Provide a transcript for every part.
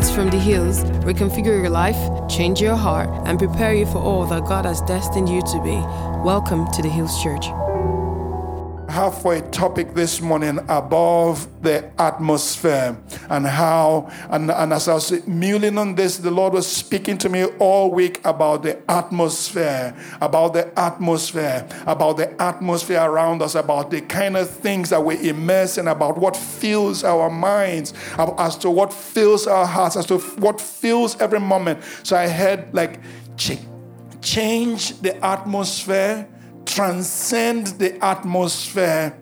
words from the hills reconfigure your life, change your heart, and prepare you for all that God has destined you to be. Welcome to The Hills Church. I have for a topic this morning above the atmosphere and how, and as I was mulling on this, the Lord was speaking to me all week about the atmosphere, about the atmosphere around us, about the kind of things that we immerse in, about what fills our minds, as to what fills our hearts, as to what fills every moment. So I heard change the atmosphere, transcend the atmosphere,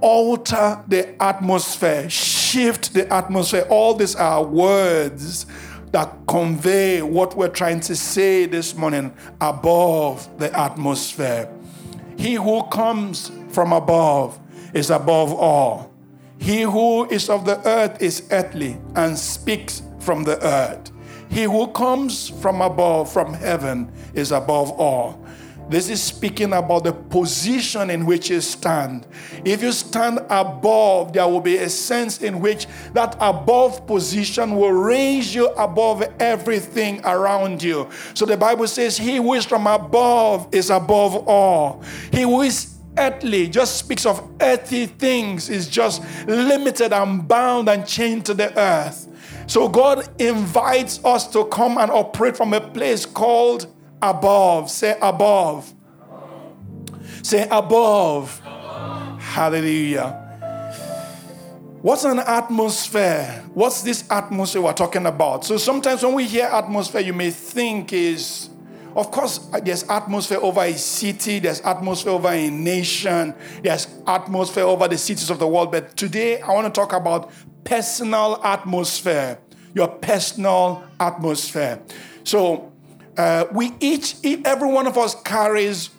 alter the atmosphere, shift the atmosphere. All these are words that convey what we're trying to say this morning, above the atmosphere. He who comes from above is above all. He who is of the earth is earthly and speaks from the earth. He who comes from above, from heaven, is above all. This is speaking about the position in which you stand. If you stand above, there will be a sense in which that above position will raise you above everything around you. So the Bible says, he who is from above is above all. He who is earthly just speaks of earthly things, is just limited and bound and chained to the earth. So God invites us to come and operate from a place called above. Say above. Say above. Hallelujah. What's an atmosphere? What's this atmosphere we're talking about? So sometimes when we hear atmosphere, you may think is, of course, there's atmosphere over a city, there's atmosphere over a nation, there's atmosphere over the cities of the world. But today I want to talk about personal atmosphere, your personal atmosphere. So we every one of us carries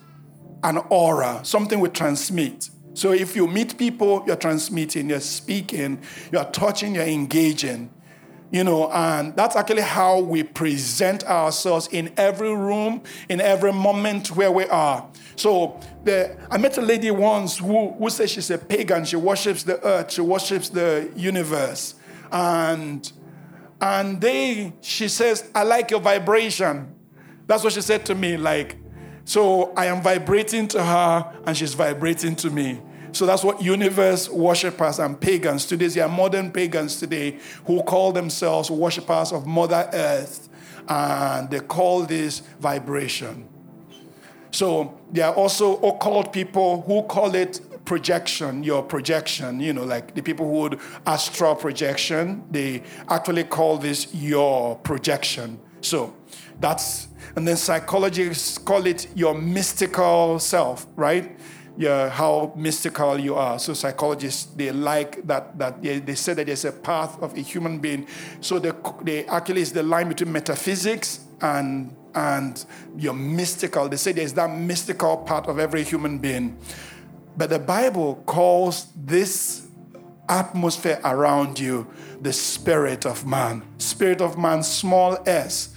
an aura, something we transmit. So if you meet people, you're transmitting, you're speaking, you're touching, you're engaging. And that's actually how we present ourselves in every room, in every moment where we are. So I met a lady once who says she's a pagan. She worships the earth. She worships the universe. And she says, I like your vibration. That's what she said to me, so I am vibrating to her and she's vibrating to me. So that's what universe worshippers and pagans today, they are modern pagans today who call themselves worshippers of Mother Earth, and they call this vibration. So there are also occult people who call it projection, your projection, the people who would astral projection, they actually call this your projection. So and then psychologists call it your mystical self, right? How mystical you are. So psychologists, they like that they say that there's a path of a human being. So they actually is the line between metaphysics and your mystical. They say there's that mystical part of every human being. But the Bible calls this atmosphere around you the spirit of man. Spirit of man, small s.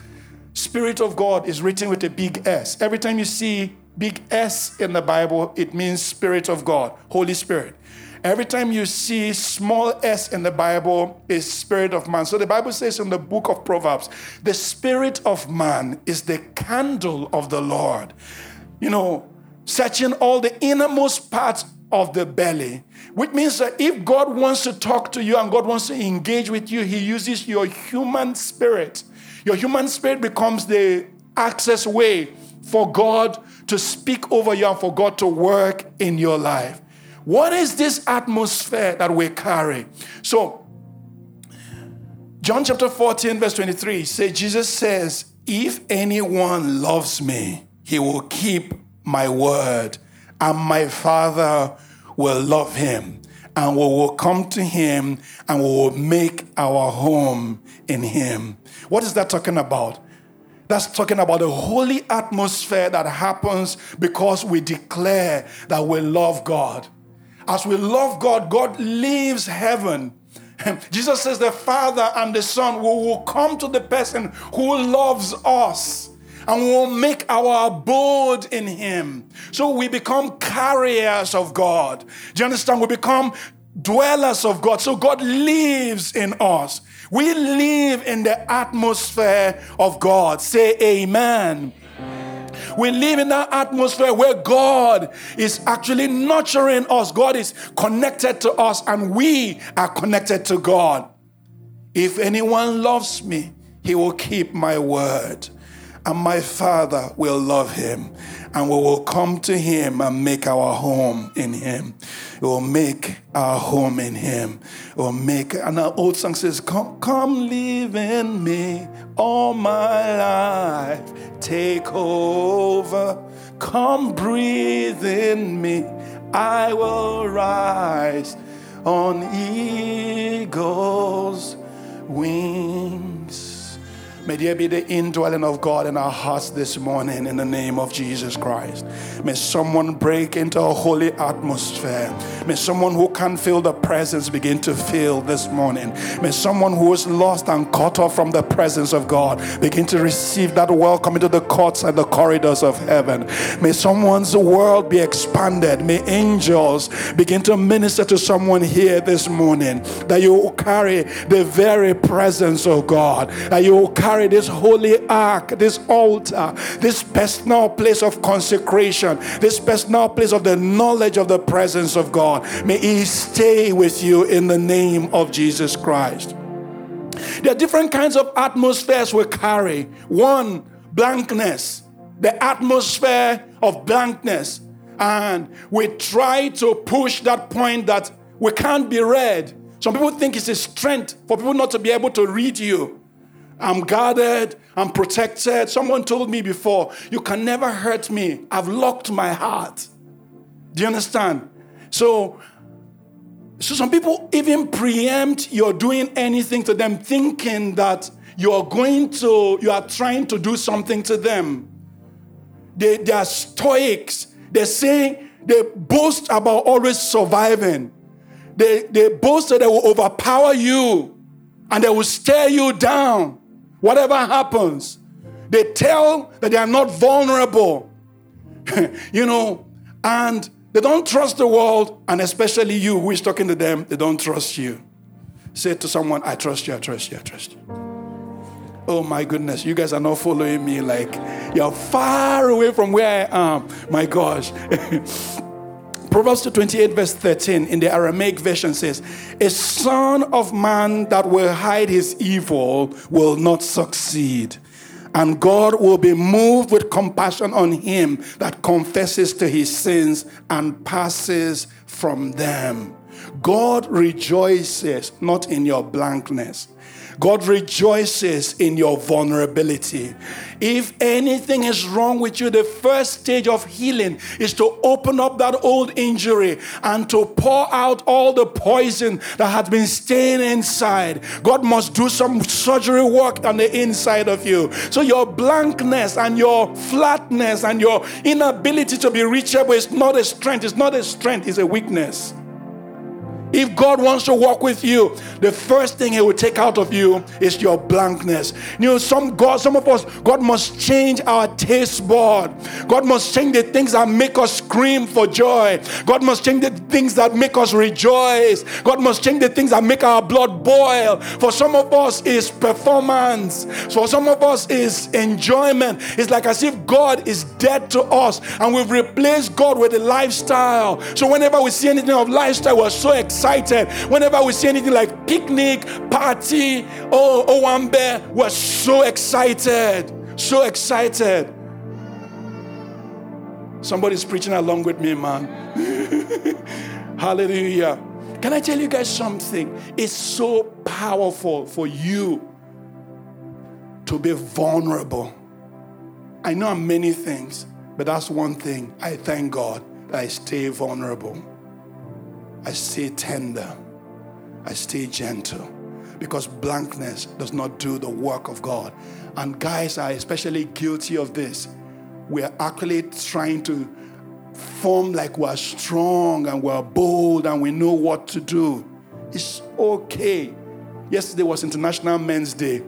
Spirit of God is written with a big S. Every time you see big S in the Bible, it means Spirit of God, Holy Spirit. Every time you see small s in the Bible, is spirit of man. So the Bible says in the book of Proverbs, the spirit of man is the candle of the Lord, searching all the innermost parts of the belly, which means that if God wants to talk to you and God wants to engage with you, he uses your human spirit. Your human spirit becomes the access way for God to speak over you and for God to work in your life. What is this atmosphere that we carry? So, John chapter 14, verse 23, Jesus says, if anyone loves me, he will keep my word, and my Father will love him, and we will come to him, and we will make our home in him. What is that talking about? That's talking about a holy atmosphere that happens because we declare that we love God. As we love God, God leaves heaven. Jesus says the Father and the Son will come to the person who loves us, and will make our abode in him. So we become carriers of God. Do you understand? We become dwellers of God. So God lives in us. We live in the atmosphere of God. Say amen. We live in that atmosphere where God is actually nurturing us. God is connected to us and we are connected to God. If anyone loves me, he will keep my word, and my Father will love him, and we will come to him and make our home in him. We will make our home in him. And our old song says, come live in me all my life. Take over. Come breathe in me. I will rise on eagle's wings. May there be the indwelling of God in our hearts this morning in the name of Jesus Christ. May someone break into a holy atmosphere. May someone who can't feel the presence begin to feel this morning. May someone who is lost and cut off from the presence of God begin to receive that welcome into the courts and the corridors of heaven. May someone's world be expanded. May angels begin to minister to someone here this morning, that you will carry the very presence of God, that you will carry this holy ark, this altar, this personal place of consecration, this personal place of the knowledge of the presence of God. May He stay with you in the name of Jesus Christ. There are different kinds of atmospheres we carry. One, blankness, the atmosphere of blankness. And we try to push that point that we can't be read. Some people think it's a strength for people not to be able to read you. I'm guarded, I'm protected. Someone told me before, you can never hurt me. I've locked my heart. Do you understand? So some people even preempt you're doing anything to them, thinking that you are trying to do something to them. They are stoics. They boast about always surviving. They boast that they will overpower you and they will stare you down. Whatever happens, they tell that they are not vulnerable, and they don't trust the world, and especially you who is talking to them, they don't trust you. Say to someone, I trust you, I trust you, I trust you. Oh my goodness, you guys are not following me, like you're far away from where I am. My gosh. Proverbs 28 verse 13 in the Aramaic version says, a son of man that will hide his evil will not succeed, and God will be moved with compassion on him that confesses to his sins and passes from them. God rejoices not in your blankness. God rejoices in your vulnerability. If anything is wrong with you, the first stage of healing is to open up that old injury and to pour out all the poison that has been staying inside. God must do some surgery work on the inside of you. So your blankness and your flatness and your inability to be reachable is not a strength. It's not a strength, it's a weakness. If God wants to walk with you, the first thing He will take out of you is your blankness. God must change our taste board. God must change the things that make us scream for joy. God must change the things that make us rejoice. God must change the things that make our blood boil. For some of us, it's performance. For some of us, it's enjoyment. It's like as if God is dead to us, and we've replaced God with a lifestyle. So whenever we see anything of lifestyle, we're so excited. Whenever we see anything like picnic, party, owambe, we're so excited. So excited. Somebody's preaching along with me, man. Hallelujah. Can I tell you guys something? It's so powerful for you to be vulnerable. I know I'm many things, but that's one thing. I thank God that I stay vulnerable. I stay tender. I stay gentle. Because blankness does not do the work of God. And guys are especially guilty of this. We are actually trying to form like we are strong and we are bold and we know what to do. It's okay. Yesterday was International Men's Day.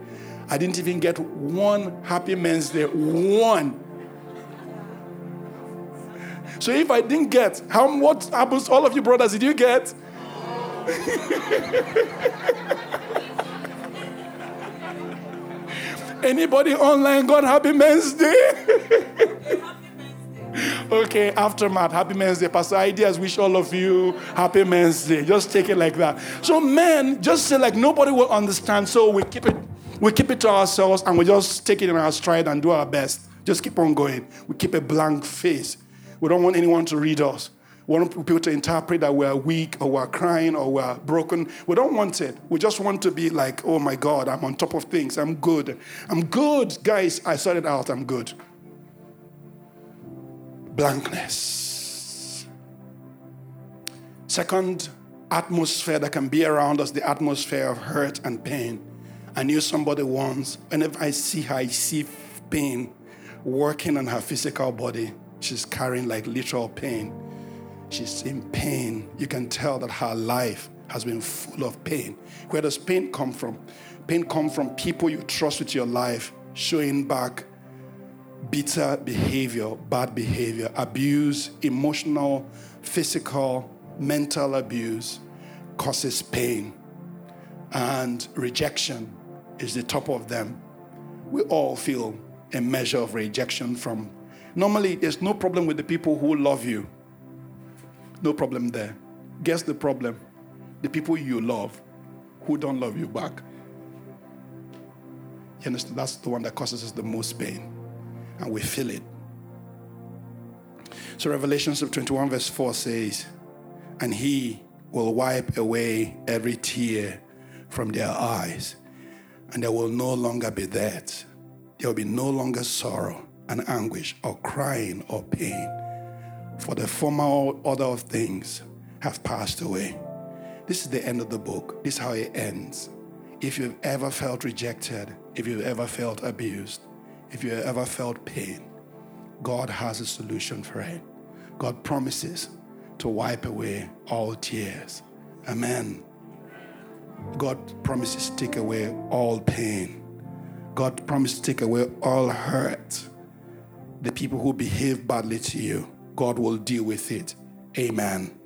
I didn't even get one happy Men's Day. One. So if I didn't get, what happens to all of you brothers? Did you get? Anybody online got Happy Men's Day? Okay, aftermath. Happy Men's Day. Pastor Ideas, wish all of you Happy Men's Day. Just take it like that. So men, just say like nobody will understand. So we keep it to ourselves and we just take it in our stride and do our best. Just keep on going. We keep a blank face. We don't want anyone to read us. We don't want people to interpret that we're weak or we're crying or we're broken. We don't want it. We just want to be like, oh my God, I'm on top of things. I'm good. I'm good. Guys, I sorted out. I'm good. Blankness. Second atmosphere that can be around us, the atmosphere of hurt and pain. I knew somebody once. Whenever I see her, I see pain working on her physical body. She's carrying like literal pain. She's in pain. You can tell that her life has been full of pain. Where does pain come from? Pain comes from people you trust with your life, showing back bitter behavior, bad behavior, abuse, emotional, physical, mental abuse causes pain. And rejection is the top of them. We all feel a measure of rejection from. Normally, there's no problem with the people who love you. No problem there. Guess the problem? The people you love who don't love you back. You understand? That's the one that causes us the most pain. And we feel it. So Revelation 21 verse 4 says, and he will wipe away every tear from their eyes. And there will no longer be that. There will be no longer sorrow and anguish or crying or pain. For the former order of things have passed away. This is the end of the book. This is how it ends. If you've ever felt rejected, if you've ever felt abused, if you ever felt pain, God has a solution for it. God promises to wipe away all tears. Amen. God promises to take away all pain. God promises to take away all hurt. The people who behave badly to you, God will deal with it. Amen.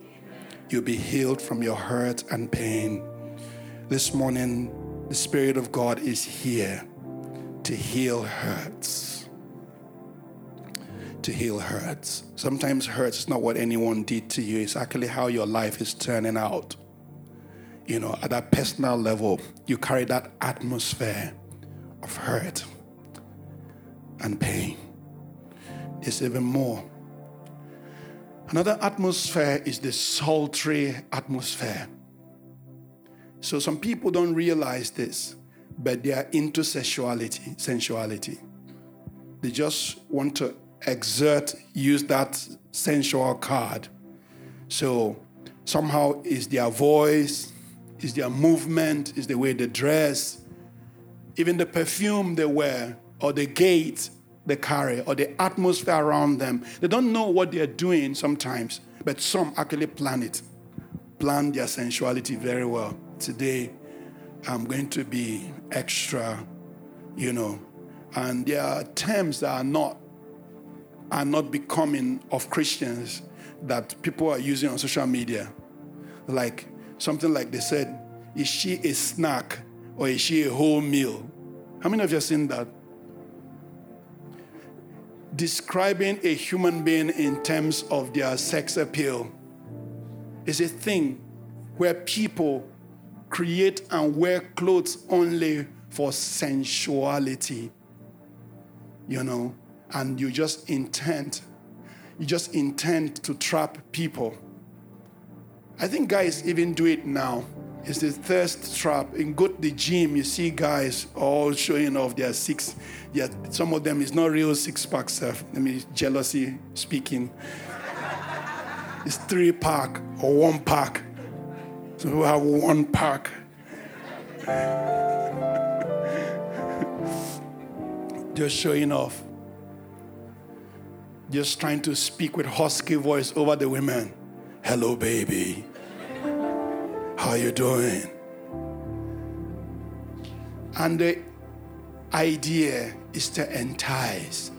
You'll be healed from your hurt and pain. This morning, the Spirit of God is here to heal hurts. To heal hurts. Sometimes hurts is not what anyone did to you. It's actually how your life is turning out. You know, at that personal level, you carry that atmosphere of hurt and pain. It's even more. Another atmosphere is the sultry atmosphere. So some people don't realize this, but they are into sensuality. They just want to use that sensual card. So somehow it's their voice, it's their movement, it's the way they dress, even the perfume they wear, or the gait they carry, or the atmosphere around them. They don't know what they're doing sometimes, but some actually plan their sensuality very well. Today, I'm going to be extra, and there are terms that are not becoming of Christians that people are using on social media. Like something like they said, is she a snack or is she a whole meal? How many of you have seen that? Describing a human being in terms of their sex appeal is a thing where people create and wear clothes only for sensuality, and you just intend to trap people. I think guys even do it now. It's the thirst trap. And go to the gym, you see guys all showing off their six. Yeah, some of them is not real six-pack stuff. I mean, jealousy speaking. It's 3-pack or 1-pack. So we have 1-pack. Just showing off. Just trying to speak with husky voice over the women. Hello, baby. How you doing? And the idea is to entice.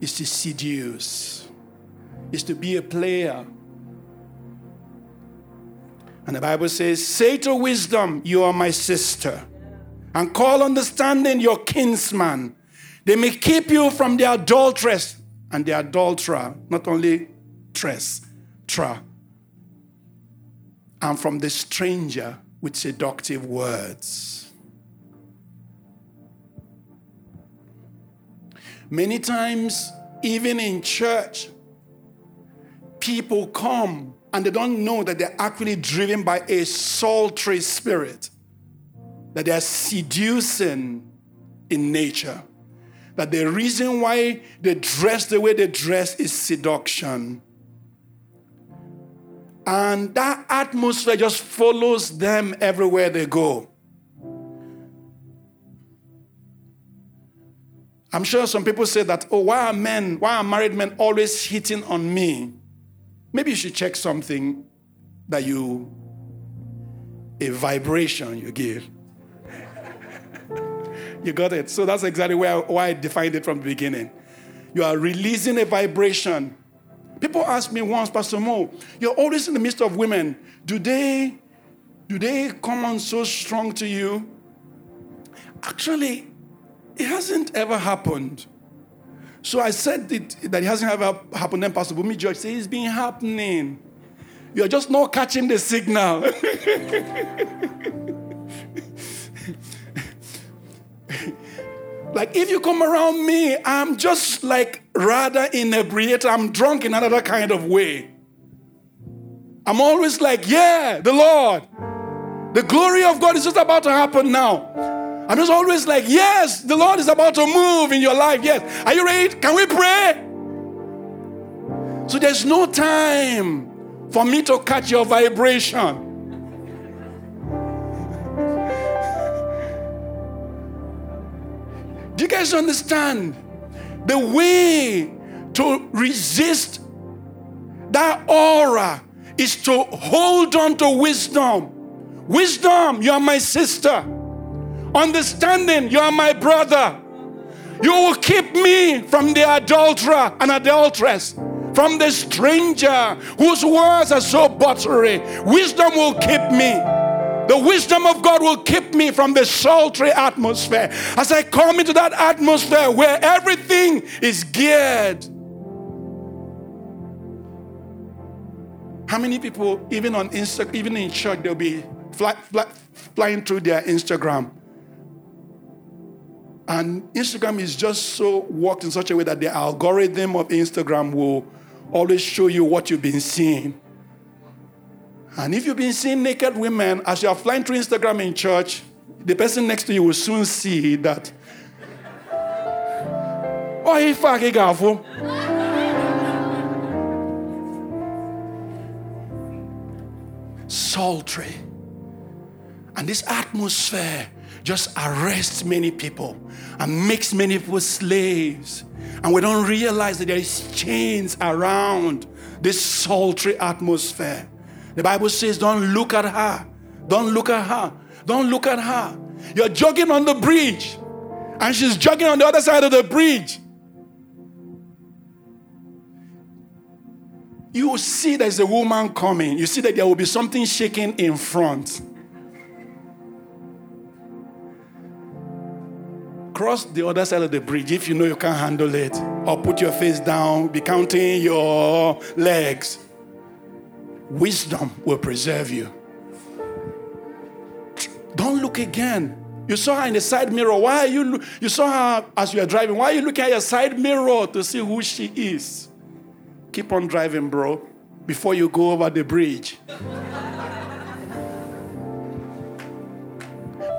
Is to seduce. Is to be a player. And the Bible says, say to wisdom, you are my sister. And call understanding your kinsman. They may keep you from the adulteress and the adulterer, not only tress, and from the stranger with seductive words. Many times, even in church, people come and they don't know that they're actually driven by a sultry spirit, that they're seducing in nature, that the reason why they dress the way they dress is seduction. And that atmosphere just follows them everywhere they go. I'm sure some people say that, oh, why are married men always hitting on me? Maybe you should check something that a vibration you give. You got it. So that's exactly why I defined it from the beginning. You are releasing a vibration. People asked me once, Pastor Mo, you're always in the midst of women. Do they come on so strong to you? Actually, it hasn't ever happened. So I said that it hasn't ever happened. Then Pastor Bumi George said, it's been happening. You're just not catching the signal. Like if you come around me, I'm just like rather inebriated. I'm drunk in another kind of way. I'm always like, yeah, the Lord. The glory of God is just about to happen now. I'm just always like, yes, the Lord is about to move in your life. Yes. Are you ready? Can we pray? So there's no time for me to catch your vibration. Do you guys understand? The way to resist that aura is to hold on to wisdom. Wisdom, you are my sister. Understanding, you are my brother. You will keep me from the adulterer and adulteress, from the stranger whose words are so buttery. Wisdom will keep me. The wisdom of God will keep me from the sultry atmosphere. As I come into that atmosphere where everything is geared. How many people, even on Instagram, even in church, they'll be flying through their Instagram. And Instagram is just so worked in such a way that the algorithm of Instagram will always show you what you've been seeing. And if you've been seeing naked women, as you are flying through Instagram in church, the person next to you will soon see that. Oh, he fucking gafo. Sultry. And this atmosphere just arrests many people and makes many people slaves. And we don't realize that there is chains around this sultry atmosphere. The Bible says, don't look at her. Don't look at her. Don't look at her. You're jogging on the bridge. And she's jogging on the other side of the bridge. You will see there's a woman coming. You see that there will be something shaking in front. Cross the other side of the bridge if you know you can't handle it. Or put your face down. Be counting your legs. Wisdom will preserve you. Don't look again. You saw her in the side mirror. Why are you saw her as you are driving? Why are you looking at your side mirror to see who she is? Keep on driving, bro, before you go over the bridge.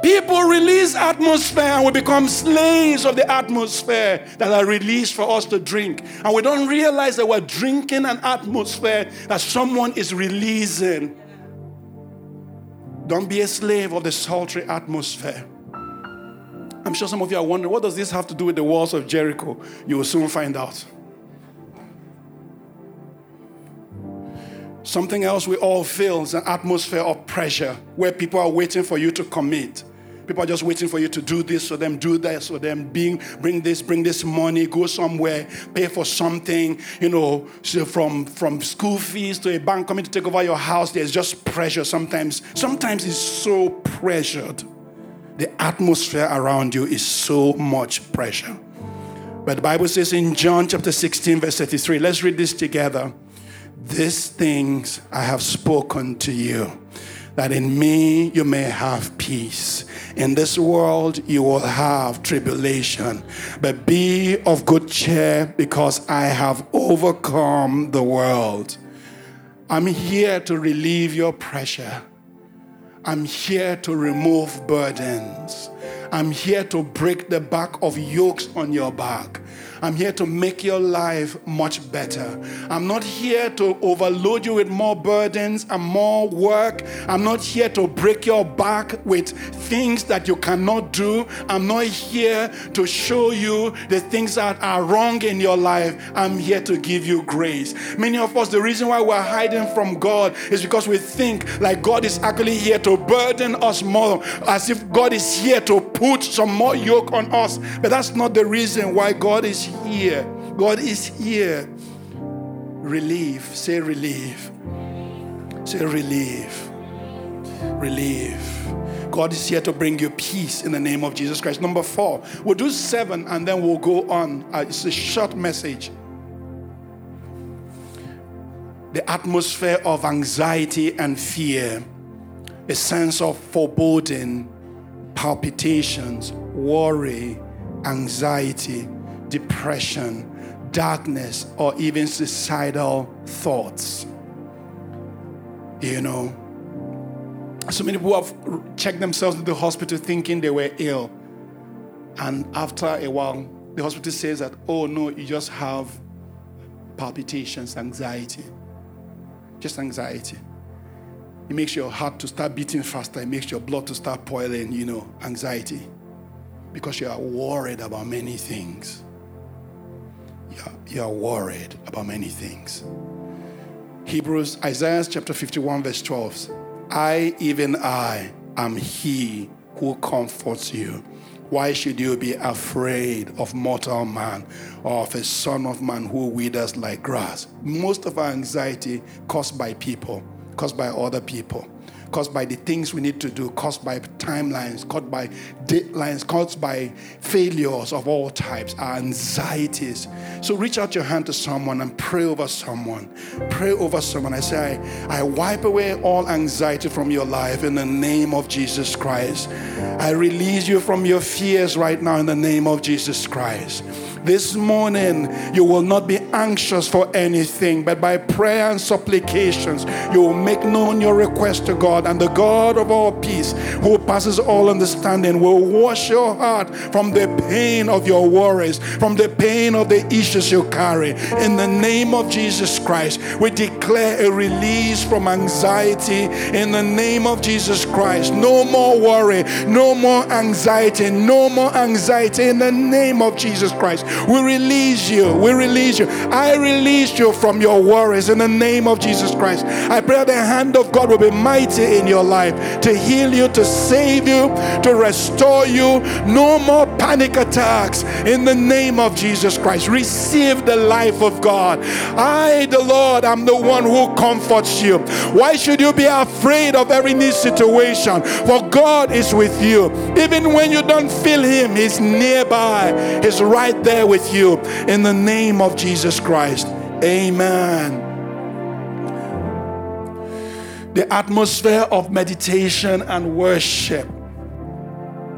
People release atmosphere and we become slaves of the atmosphere that are released for us to drink. And we don't realize that we're drinking an atmosphere that someone is releasing. Don't be a slave of the sultry atmosphere. I'm sure some of you are wondering, what does this have to do with the walls of Jericho? You will soon find out. Something else we all feel is an atmosphere of pressure where people are waiting for you to commit. People are just waiting for you to do this for them, do that for them, bring this money, go somewhere, pay for something, you know, from school fees to a bank coming to take over your house. There's just pressure sometimes. Sometimes it's so pressured. The atmosphere around you is so much pressure. But the Bible says in John chapter 16, verse 33, let's read this together. These things I have spoken to you, that in me you may have peace. In this world you will have tribulation, but be of good cheer, because I have overcome the world. I'm here to relieve your pressure. I'm here to remove burdens. I'm here to break the back of yokes on your back. I'm here to make your life much better. I'm not here to overload you with more burdens and more work. I'm not here to break your back with things that you cannot do. I'm not here to show you the things that are wrong in your life. I'm here to give you grace. Many of us, the reason why we're hiding from God is because we think like God is actually here to burden us more, as if God is here to put some more yoke on us. But that's not the reason why God is here. God is here. Relief. Say relief. Say relief. Relief. God is here to bring you peace in the name of Jesus Christ. Number 4. We'll do 7 and then we'll go on. It's a short message. The atmosphere of anxiety and fear, a sense of foreboding, palpitations, worry, anxiety, depression, darkness, or even suicidal thoughts. You know, so many people have checked themselves into the hospital thinking they were ill. And after a while, the hospital says that, oh no, you just have palpitations, anxiety. Just anxiety. It makes your heart to start beating faster. It makes your blood to start boiling, you know, anxiety. Because you are worried about many things. You are worried about many things. Isaiah chapter 51 verse 12. I, even I, am he who comforts you. Why should you be afraid of mortal man, or of a son of man who withers like grass? Most of our anxiety caused by people, caused by other people, caused by the things we need to do, caused by timelines, caused by deadlines, caused by failures of all types, our anxieties. So reach out your hand to someone and pray over someone. Pray over someone. I say, I wipe away all anxiety from your life in the name of Jesus Christ. I release you from your fears right now in the name of Jesus Christ. This morning, you will not be anxious for anything, but by prayer and supplications, you will make known your request to God, and the God of all peace, who passes all understanding, will wash your heart from the pain of your worries, from the pain of the issues you carry. In the name of Jesus Christ, we declare a release from anxiety. In the name of Jesus Christ, no more worry, no more anxiety, no more anxiety. In the name of Jesus Christ, we release you. We release you. I release you from your worries in the name of Jesus Christ. I pray the hand of God will be mighty in your life to heal you, to save you, to restore you. No more panic attacks in the name of Jesus Christ. Receive the life of God. I, the Lord, am the one who comforts you. Why should you be afraid of every new situation? For God is with you. Even when you don't feel him, he's nearby. He's right there with you in the name of Jesus Christ. Amen. The atmosphere of meditation and worship.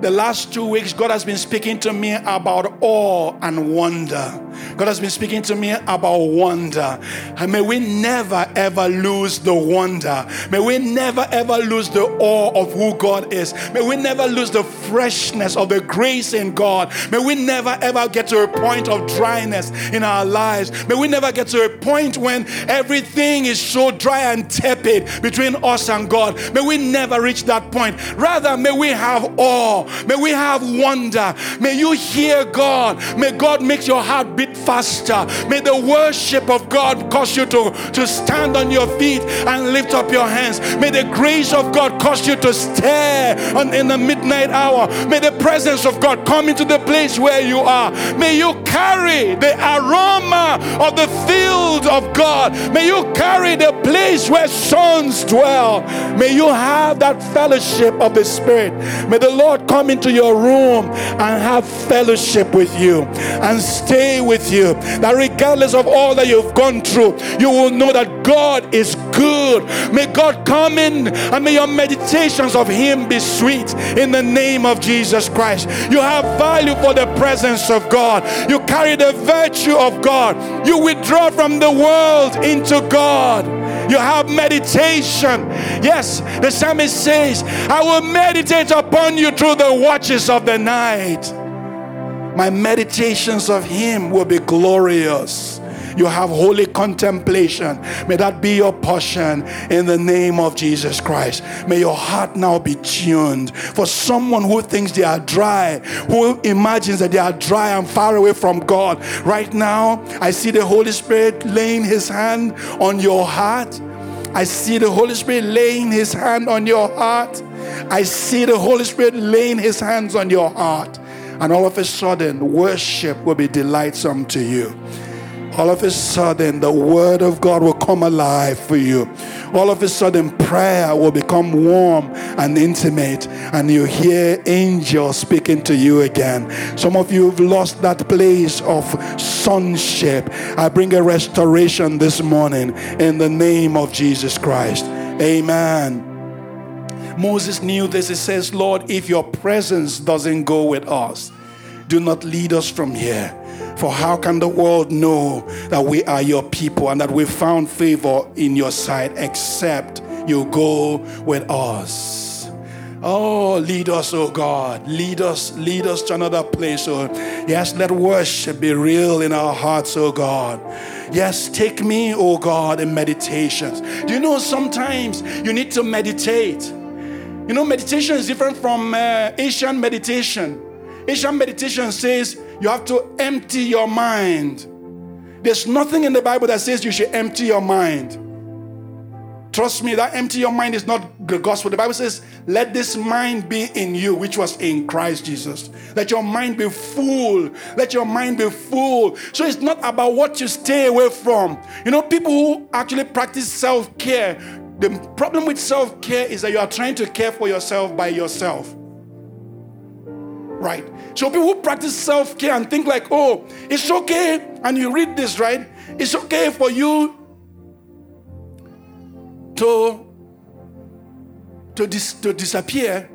The last 2 weeks, God has been speaking to me about awe and wonder. God has been speaking to me about wonder. And may we never ever lose the wonder. May we never ever lose the awe of who God is. May we never lose the freshness of the grace in God. May we never ever get to a point of dryness in our lives. May we never get to a point when everything is so dry and tepid between us and God. May we never reach that point. Rather, may we have awe awe. May we have wonder. May you hear God. May God make your heart beat faster. May the worship of God cause you to stand on your feet and lift up your hands. May the grace of God cause you to stare in the midnight hour. May the presence of God come into the place where you are. May you carry the aroma of the field of God. May you carry the place where sons dwell. May you have that fellowship of the Spirit. May the Lord come into your room and have fellowship with you and stay with you. That regardless of all that you've gone through, you will know that God is good. May God come in and may your meditations of Him be sweet in the name of Jesus Christ. You have value for the presence of God. You carry the virtue of God. You withdraw from the world into God. You have meditation. Yes, the psalmist says, I will meditate upon you through the watches of the night. My meditations of Him will be glorious. You have holy contemplation. May that be your portion in the name of Jesus Christ. May your heart now be tuned. For someone who thinks they are dry, who imagines that they are dry and far away from God, right now, I see the Holy Spirit laying His hand on your heart. I see the Holy Spirit laying His hand on your heart. I see the Holy Spirit laying His hands on your heart. And all of a sudden, worship will be delightsome to you. All of a sudden, the Word of God will come alive for you. All of a sudden, prayer will become warm and intimate, and you hear angels speaking to you again. Some of you have lost that place of sonship. I bring a restoration this morning in the name of Jesus Christ. Amen. Moses knew this. He says, Lord, if your presence doesn't go with us, do not lead us from here. For how can the world know that we are your people and that we found favor in your sight except you go with us? Oh, lead us, oh God. Lead us to another place. Oh, yes, let worship be real in our hearts, oh God. Yes, take me, oh God, in meditations. Do you know sometimes you need to meditate? You know, meditation is different from Asian meditation. Asian meditation says you have to empty your mind. There's nothing in the Bible that says you should empty your mind. Trust me, that empty your mind is not the gospel. The Bible says, let this mind be in you, which was in Christ Jesus. Let your mind be full. Let your mind be full. So it's not about what you stay away from. You know, people who actually practice self-care, the problem with self-care is that you are trying to care for yourself by yourself. Right? So people who practice self-care and think like, oh, it's okay. And you read this, right? It's okay for you to disappear.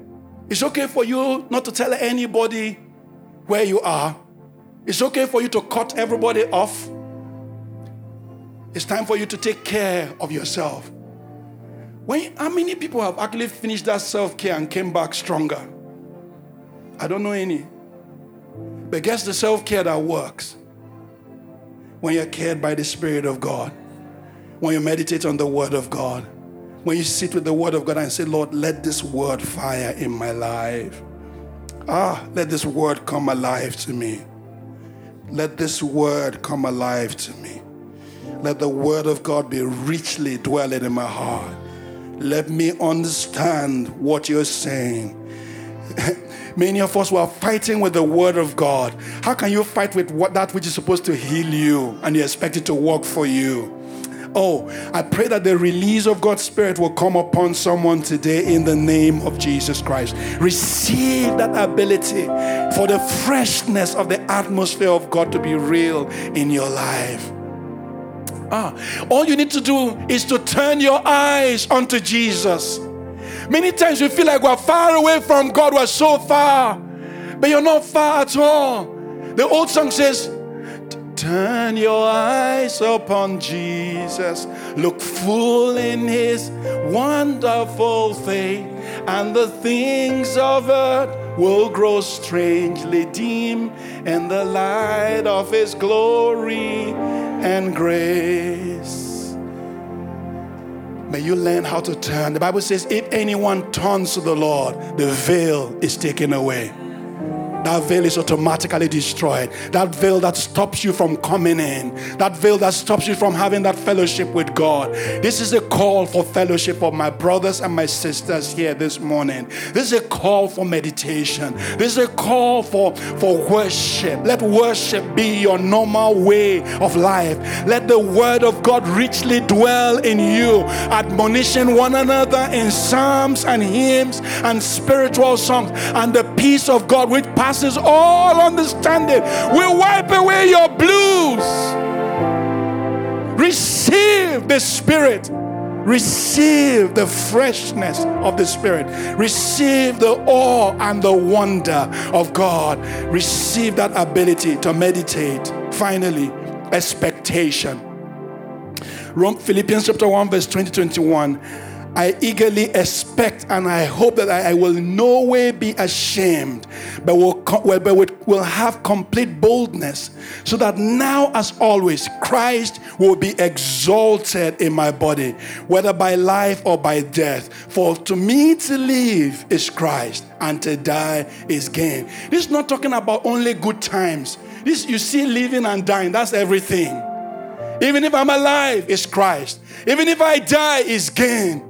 It's okay for you not to tell anybody where you are. It's okay for you to cut everybody off. It's time for you to take care of yourself. How many people have actually finished that self-care and came back stronger? I don't know any. But guess the self-care that works? When you're cared by the Spirit of God. When you meditate on the Word of God, when you sit with the Word of God and say, Lord, let this Word fire in my life. Let this Word come alive to me. Let this Word come alive to me. Let the Word of God be richly dwelling in my heart. Let me understand what you're saying. Many of us were fighting with the Word of God. How can you fight with that which is supposed to heal you and you expect it to work for you? Oh, I pray that the release of God's Spirit will come upon someone today in the name of Jesus Christ. Receive that ability for the freshness of the atmosphere of God to be real in your life. All you need to do is to turn your eyes unto Jesus. Many times we feel like we're far away from God. We're so far. But you're not far at all. The old song says, turn your eyes upon Jesus, look full in His wonderful face, and the things of earth will grow strangely dim in the light of His glory and grace. May you learn how to turn. The Bible says, if anyone turns to the Lord, the veil is taken away. That veil is automatically destroyed. That veil that stops you from coming in. That veil that stops you from having that fellowship with God. This is a call for fellowship of my brothers and my sisters here this morning. This is a call for meditation. This is a call for worship. Let worship be your normal way of life. Let the word of God richly dwell in you, admonishing one another in psalms and hymns and spiritual songs, and the peace of God which passes all understanding will wipe away your blues. Receive the Spirit. Receive the freshness of the Spirit. Receive the awe and the wonder of God. Receive that ability to meditate. Finally, expectation. Philippians chapter 1 verse 20-21. I eagerly expect and I hope that I will no way be ashamed, but will have complete boldness, so that now, as always, Christ will be exalted in my body, whether by life or by death. For to me to live is Christ, and to die is gain. This is not talking about only good times. This, you see, living and dying, that's everything. Even if I'm alive, it's Christ. Even if I die, it's gain.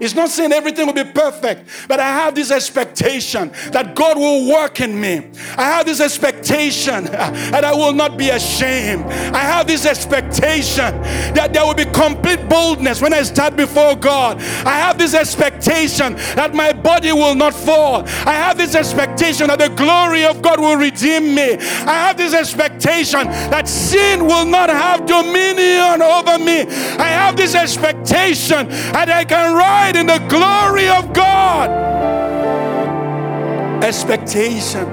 It's not saying everything will be perfect, but I have this expectation that God will work in me. I have this expectation that I will not be ashamed. I have this expectation that there will be complete boldness when I stand before God. I have this expectation that my body will not fall. I have this expectation that the glory of God will redeem me. I have this expectation that sin will not have dominion over me. I have this expectation that I can rise in the glory of God. Expectation.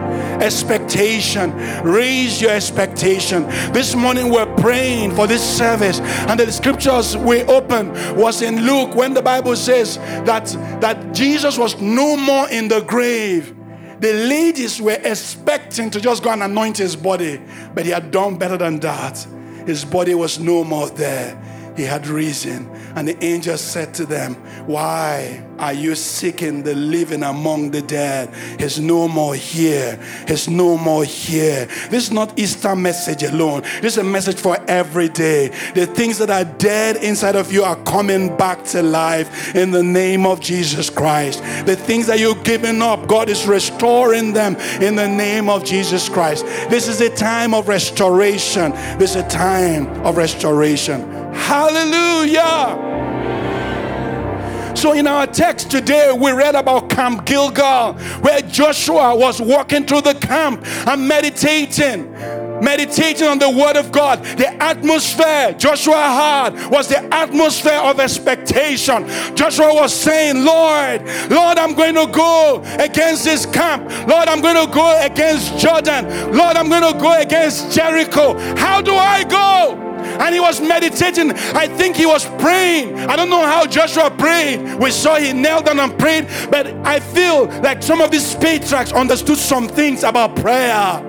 Raise your expectation. This morning we're praying for this service, and the scriptures we opened was in Luke, when the Bible says that Jesus was no more in the grave. The ladies were expecting to just go and anoint his body, but he had done better than that. His body was no more there. He had risen. And the angel said to them, why are you seeking the living among the dead? He's no more here. He's no more here. This is not Easter message alone. This is a message for every day. The things that are dead inside of you are coming back to life in the name of Jesus Christ. The things that you've given up, God is restoring them in the name of Jesus Christ. This is a time of restoration. This is a time of restoration. Hallelujah. So in our text today, we read about Camp Gilgal, where Joshua was walking through the camp and meditating on the word of God. The atmosphere Joshua had was the atmosphere of expectation. Joshua was saying, Lord, I'm going to go against this camp. Lord, I'm going to go against Jordan. Lord, I'm going to go against Jericho. How do I go? And he was meditating. I think he was praying. I don't know how Joshua prayed. We saw he knelt down and prayed. But I feel like some of these patriarchs understood some things about prayer.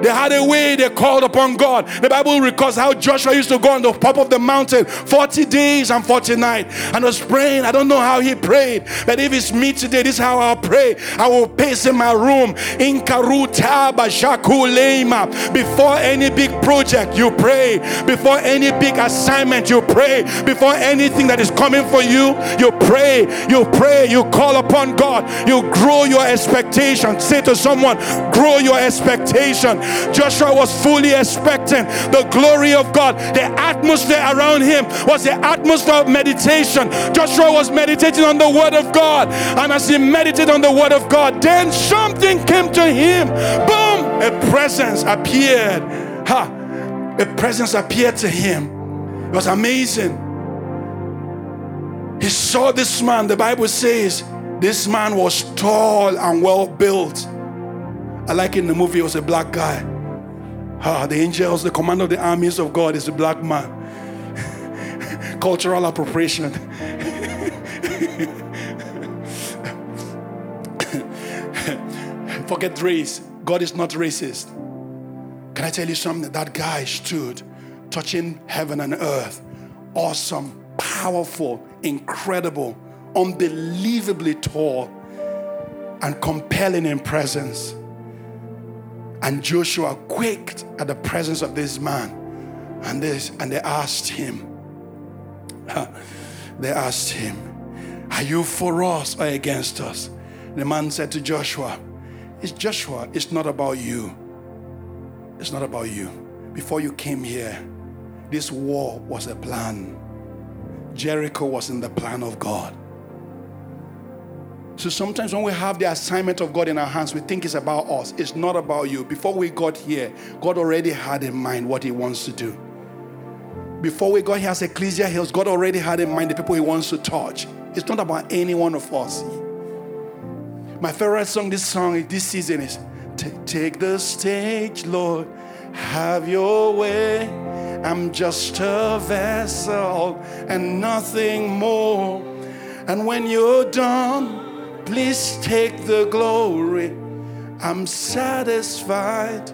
They had a way they called upon God. The Bible records how Joshua used to go on the top of the mountain 40 days and 40 nights and was praying. I don't know how he prayed, but if it's me today, this is how I'll pray. I will pace in my room. Before any big project, you pray. Before any big assignment, you pray. Before anything that is coming for you, you pray. You pray. You call upon God. You grow your expectation. Say to someone, grow your expectation. Joshua was fully expecting the glory of God. The atmosphere around him was the atmosphere of meditation. Joshua was meditating on the word of God. And as he meditated on the word of God, then something came to him. Boom! A presence appeared. A presence appeared to him. It was amazing. He saw this man. The Bible says this man was tall and well built. I like in the movie, it was a black guy. The angels, the commander of the armies of God is a black man. Cultural appropriation. Forget race. God is not racist. Can I tell you something? That guy stood, touching heaven and earth. Awesome. powerful, incredible, unbelievably tall, and compelling in presence. And Joshua quaked at the presence of this man. And they asked him, are you for us or against us? The man said to Joshua, it's not about you. It's not about you. Before you came here, this war was a plan. Jericho was in the plan of God. So sometimes when we have the assignment of God in our hands, we think it's about us. It's not about you. Before we got here, God already had in mind what he wants to do. Before we got here as Ecclesia Hills, God already had in mind the people he wants to touch. It's not about any one of us. My favorite song this season is, Take the stage, Lord, have your way. I'm just a vessel and nothing more. And when you're done, please take the glory. I'm satisfied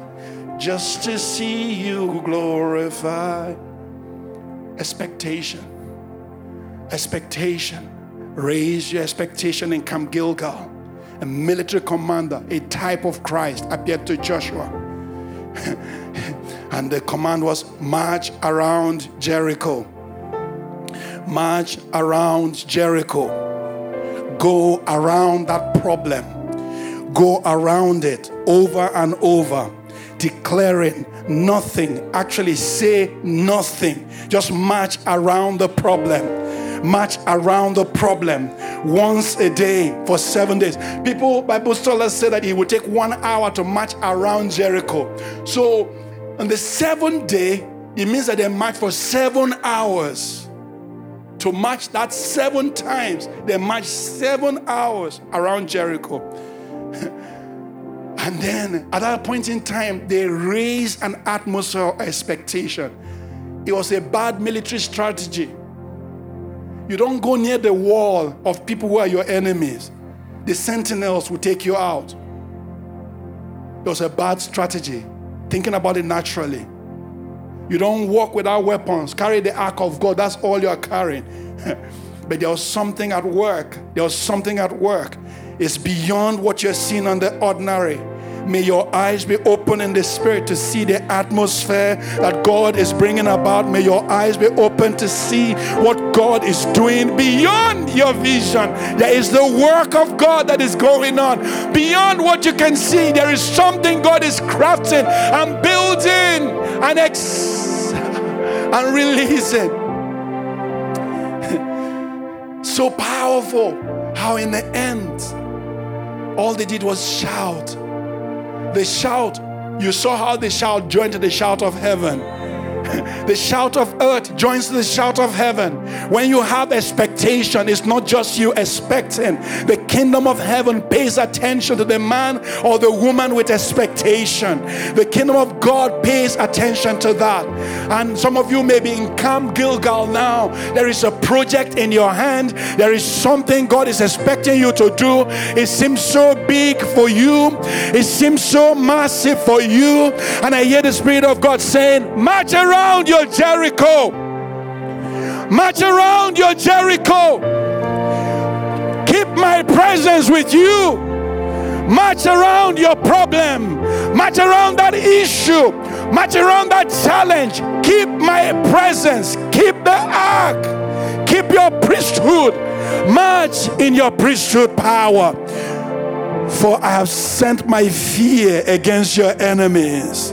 just to see you glorified. Expectation. Raise your expectation in Camp Gilgal. A military commander, a type of Christ, appeared to Joshua. And the command was, march around Jericho. Go around that problem. Go around it over and over, declaring nothing. Actually, say nothing. Just march around the problem. March around the problem once a day for 7 days. People, Bible scholars say that it would take 1 hour to march around Jericho. So on the seventh day, it means that they marched for 7 hours. To march that 7 times, they marched 7 hours around Jericho. And then at that point in time, they raised an atmosphere of expectation. It was a bad military strategy. You don't go near the wall of people who are your enemies. The sentinels will take you out. It was a bad strategy, thinking about it naturally. You don't walk without weapons. Carry the ark of God. That's all you are carrying. But there was something at work. It's beyond what you're seeing on the ordinary. May your eyes be open in the spirit to see the atmosphere that God is bringing about. May your eyes be open to see what God is doing beyond your vision. There is the work of God that is going on. Beyond what you can see, there is something God is crafting and building and releasing. So powerful how in the end, all they did was shout. The shout, you saw how the shout joined to the shout of heaven. The shout of earth joins to the shout of heaven. When you have expectation, it's not just you expecting. The kingdom of heaven pays attention to the man or the woman with expectation. The kingdom of God pays attention to that. And some of you may be in Camp Gilgal now. There is a project in your hand. There is something God is expecting you to do. It seems so big for you. It seems so massive for you. And I hear the Spirit of God saying, march around your Jericho. Keep my presence with you. March around your problem. March around that issue. March around that challenge. Keep my presence. Keep the ark. Keep your priesthood. March in your priesthood power. For I have sent my fear against your enemies.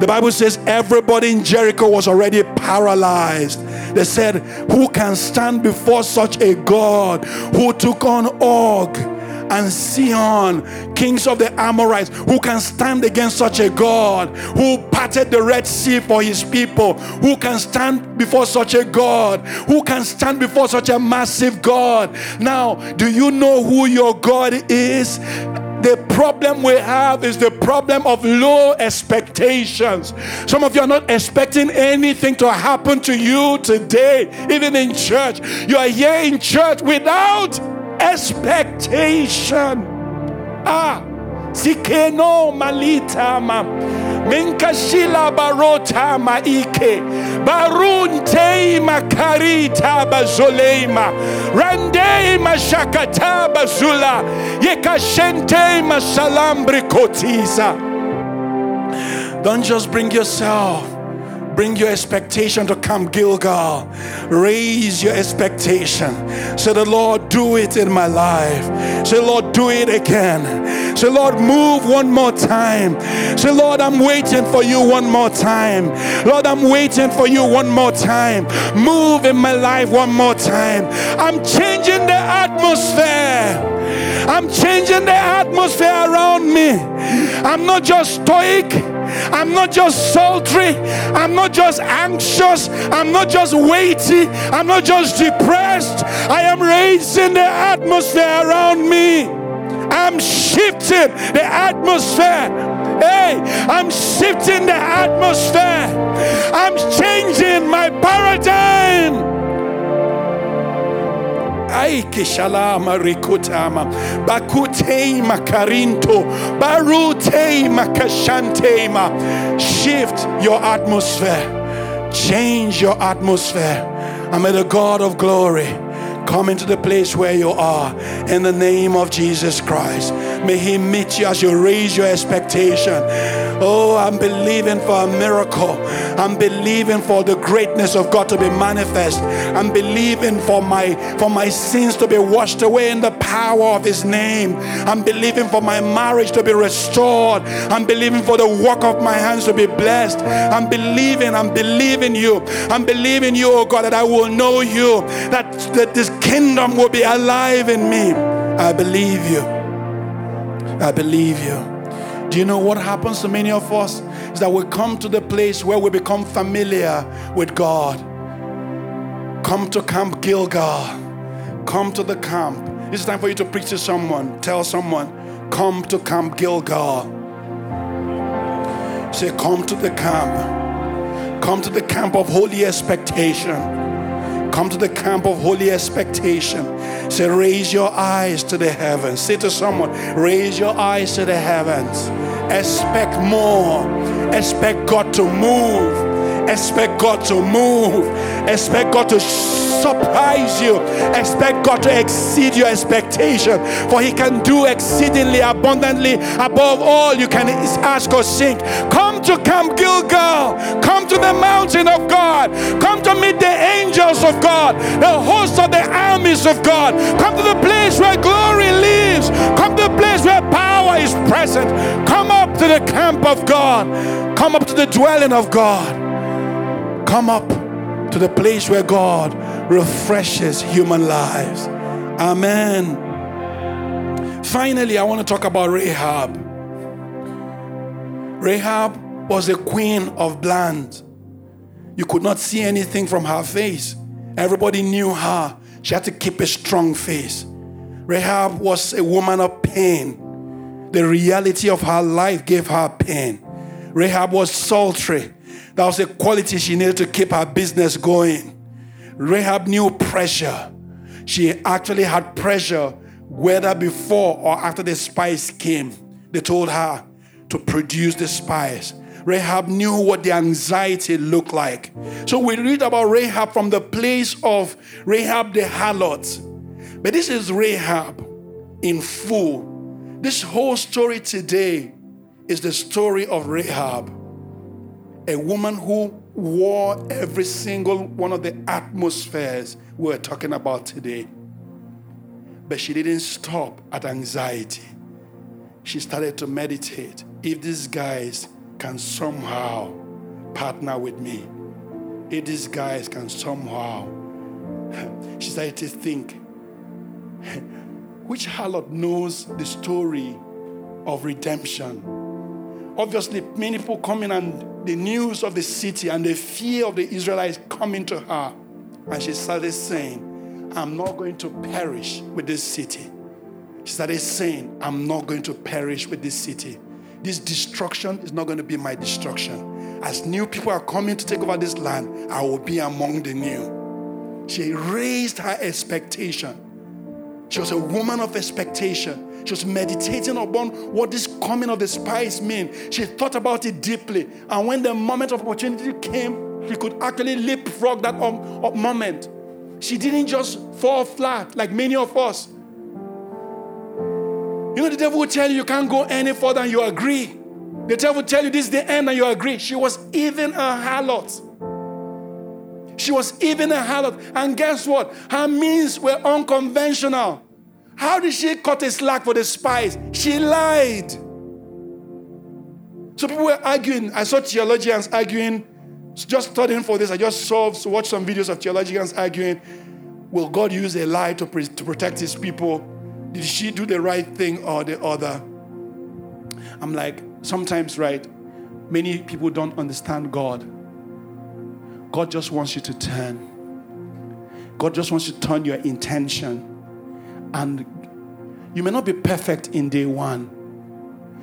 The Bible says everybody in Jericho was already paralyzed. They said, who can stand before such a God who took on Og and Sihon, kings of the Amorites? Who can stand against such a God who parted the Red Sea for his people? Who can stand before such a God? Who can stand before such a massive God? Now, do you know who your God is? The problem we have is the problem of low expectations. Some of you are not expecting anything to happen to you today, even in church. You are here in church without expectation. Minkashila barota maike baruntei makarita bazoleima randei mashakata bazula yekashentei masalambri kotiza. Don't just bring yourself. Bring your expectation to Camp Gilgal. Raise your expectation. Say, the Lord, do it in my life. Say, Lord, do it again. Say, Lord, move one more time. Say, Lord, I'm waiting for you one more time. Lord, I'm waiting for you one more time. Move in my life one more time. I'm changing the atmosphere. I'm changing the atmosphere around me. I'm not just stoic. I'm not just sultry. I'm not just anxious. I'm not just weighty. I'm not just depressed. I am raising the atmosphere around me. I'm shifting the atmosphere. Hey, I'm shifting the atmosphere. I'm changing my paradigm. Aiki shalama rikutama bakutei makarinto barutei makashantema. Shift your atmosphere. Change your atmosphere. And may the God of glory come into the place where you are in the name of Jesus Christ. May he meet you as you raise your expectation. Oh, I'm believing for a miracle. I'm believing for the greatness of God to be manifest. I'm believing for my sins to be washed away in the power of his name. I'm believing for my marriage to be restored. I'm believing for the work of my hands to be blessed. I'm believing you. I'm believing you, oh God, that I will know you. That this kingdom will be alive in me. I believe you. I believe you. Do you know what happens to many of us? Is that we come to the place where we become familiar with God. Come to Camp Gilgal. Come to the camp. It's time for you to preach to someone. Tell someone, come to Camp Gilgal. Say, come to the camp. Come to the camp of holy expectation. Come to the camp of holy expectation. Say, raise your eyes to the heavens. Say to someone, raise your eyes to the heavens. Expect more. Expect God to move. Expect God to move. Expect God to surprise you. Expect God to exceed your expectation. For he can do exceedingly abundantly above all you can ask or think. Come to Camp Gilgal. Come to the mountain of God. Come to meet the angels of God, the hosts of the armies of God. Come to the place where glory lives. Come to the place where power is present. Come up to the camp of God. Come up to the dwelling of God. Come up to the place where God refreshes human lives. Amen. Finally, I want to talk about Rahab. Rahab was a queen of bland. You could not see anything from her face. Everybody knew her. She had to keep a strong face. Rahab was a woman of pain. The reality of her life gave her pain. Rahab was sultry. That was a quality she needed to keep her business going. Rahab knew pressure. She actually had pressure whether before or after the spies came. They told her to produce the spies. Rahab knew what the anxiety looked like. So we read about Rahab from the place of Rahab the harlot. But this is Rahab in full. This whole story today is the story of Rahab. A woman who wore every single one of the atmospheres we're talking about today. But she didn't stop at anxiety. She started to meditate. If these guys can somehow partner with me, if these guys can somehow. She started to think, which harlot knows the story of redemption? Obviously, many people come in and the news of the city and the fear of the Israelites coming to her. And she started saying, I'm not going to perish with this city. She started saying, I'm not going to perish with this city. This destruction is not going to be my destruction. As new people are coming to take over this land, I will be among the new. She raised her expectation. She was a woman of expectation. She was meditating upon what this coming of the spies meant. She thought about it deeply. And when the moment of opportunity came, she could actually leapfrog that moment. She didn't just fall flat like many of us. You know, the devil will tell you you can't go any further and you agree. The devil will tell you this is the end and you agree. She was even a harlot. She was even a harlot. And guess what? Her means were unconventional. How did she cut a slack for the spies? She lied. So people were arguing. I saw theologians arguing. Just studying for this, I just watched some videos of theologians arguing, will God use a lie to protect his people? Did she do the right thing or the other? I'm like, sometimes, right, many people don't understand God. God just wants you to turn. God just wants you to turn your intention. And you may not be perfect in day one,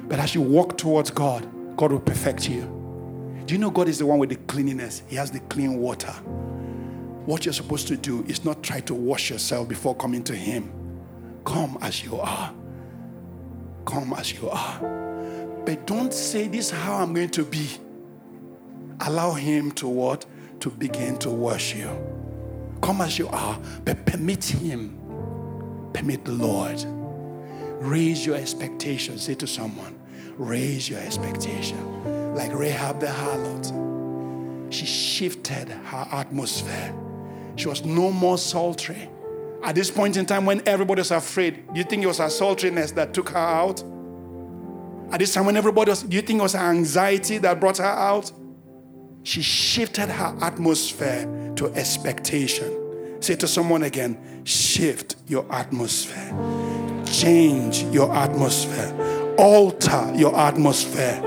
but as you walk towards God, God will perfect you. Do you know God is the one with the cleanliness? He has the clean water. What you're supposed to do is not try to wash yourself before coming to Him. Come as you are. Come as you are. But don't say, this is how I'm going to be. Allow Him to what? To begin to wash you. Come as you are, but permit Him. Permit the Lord. Raise your expectations. Say to someone, raise your expectations. Like Rahab the harlot, she shifted her atmosphere. She was no more sultry. At this point in time when everybody was afraid, do you think it was her sultriness that took her out? At this time when everybody was, do you think it was her anxiety that brought her out? She shifted her atmosphere to expectation. Say to someone again, shift your atmosphere. Change your atmosphere. Alter your atmosphere.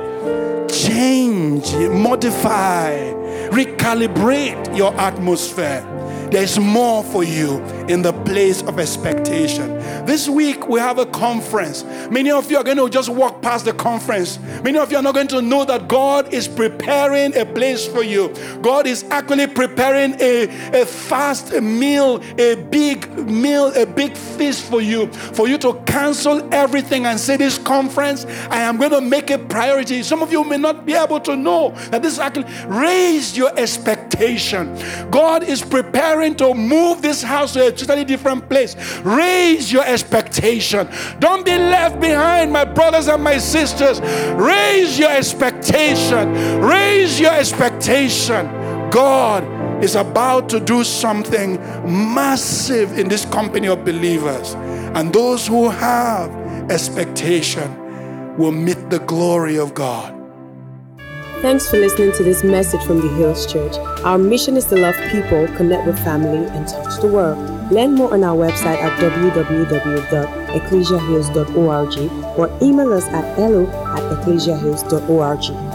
Change, modify, recalibrate your atmosphere. There's more for you in the place of expectation. This week we have a conference. Many of you are going to just walk past the conference. Many of you are not going to know that God is preparing a place for you. God is actually preparing a fast meal, a big meal, a big feast for you to cancel everything and say, this conference, I am going to make a priority. Some of you may not be able to know that this is actually, raise your expectation. God is preparing to move this house to a totally different place. Raise your expectation. Don't be left behind, my brothers and my sisters. Raise your expectation. Raise your expectation. God is about to do something massive in this company of believers. And those who have expectation will meet the glory of God. Thanks for listening to this message from The Hills Church. Our mission is to love people, connect with family, and touch the world. Learn more on our website at www.ecclesiahills.org or email us at hello@ecclesiahills.org.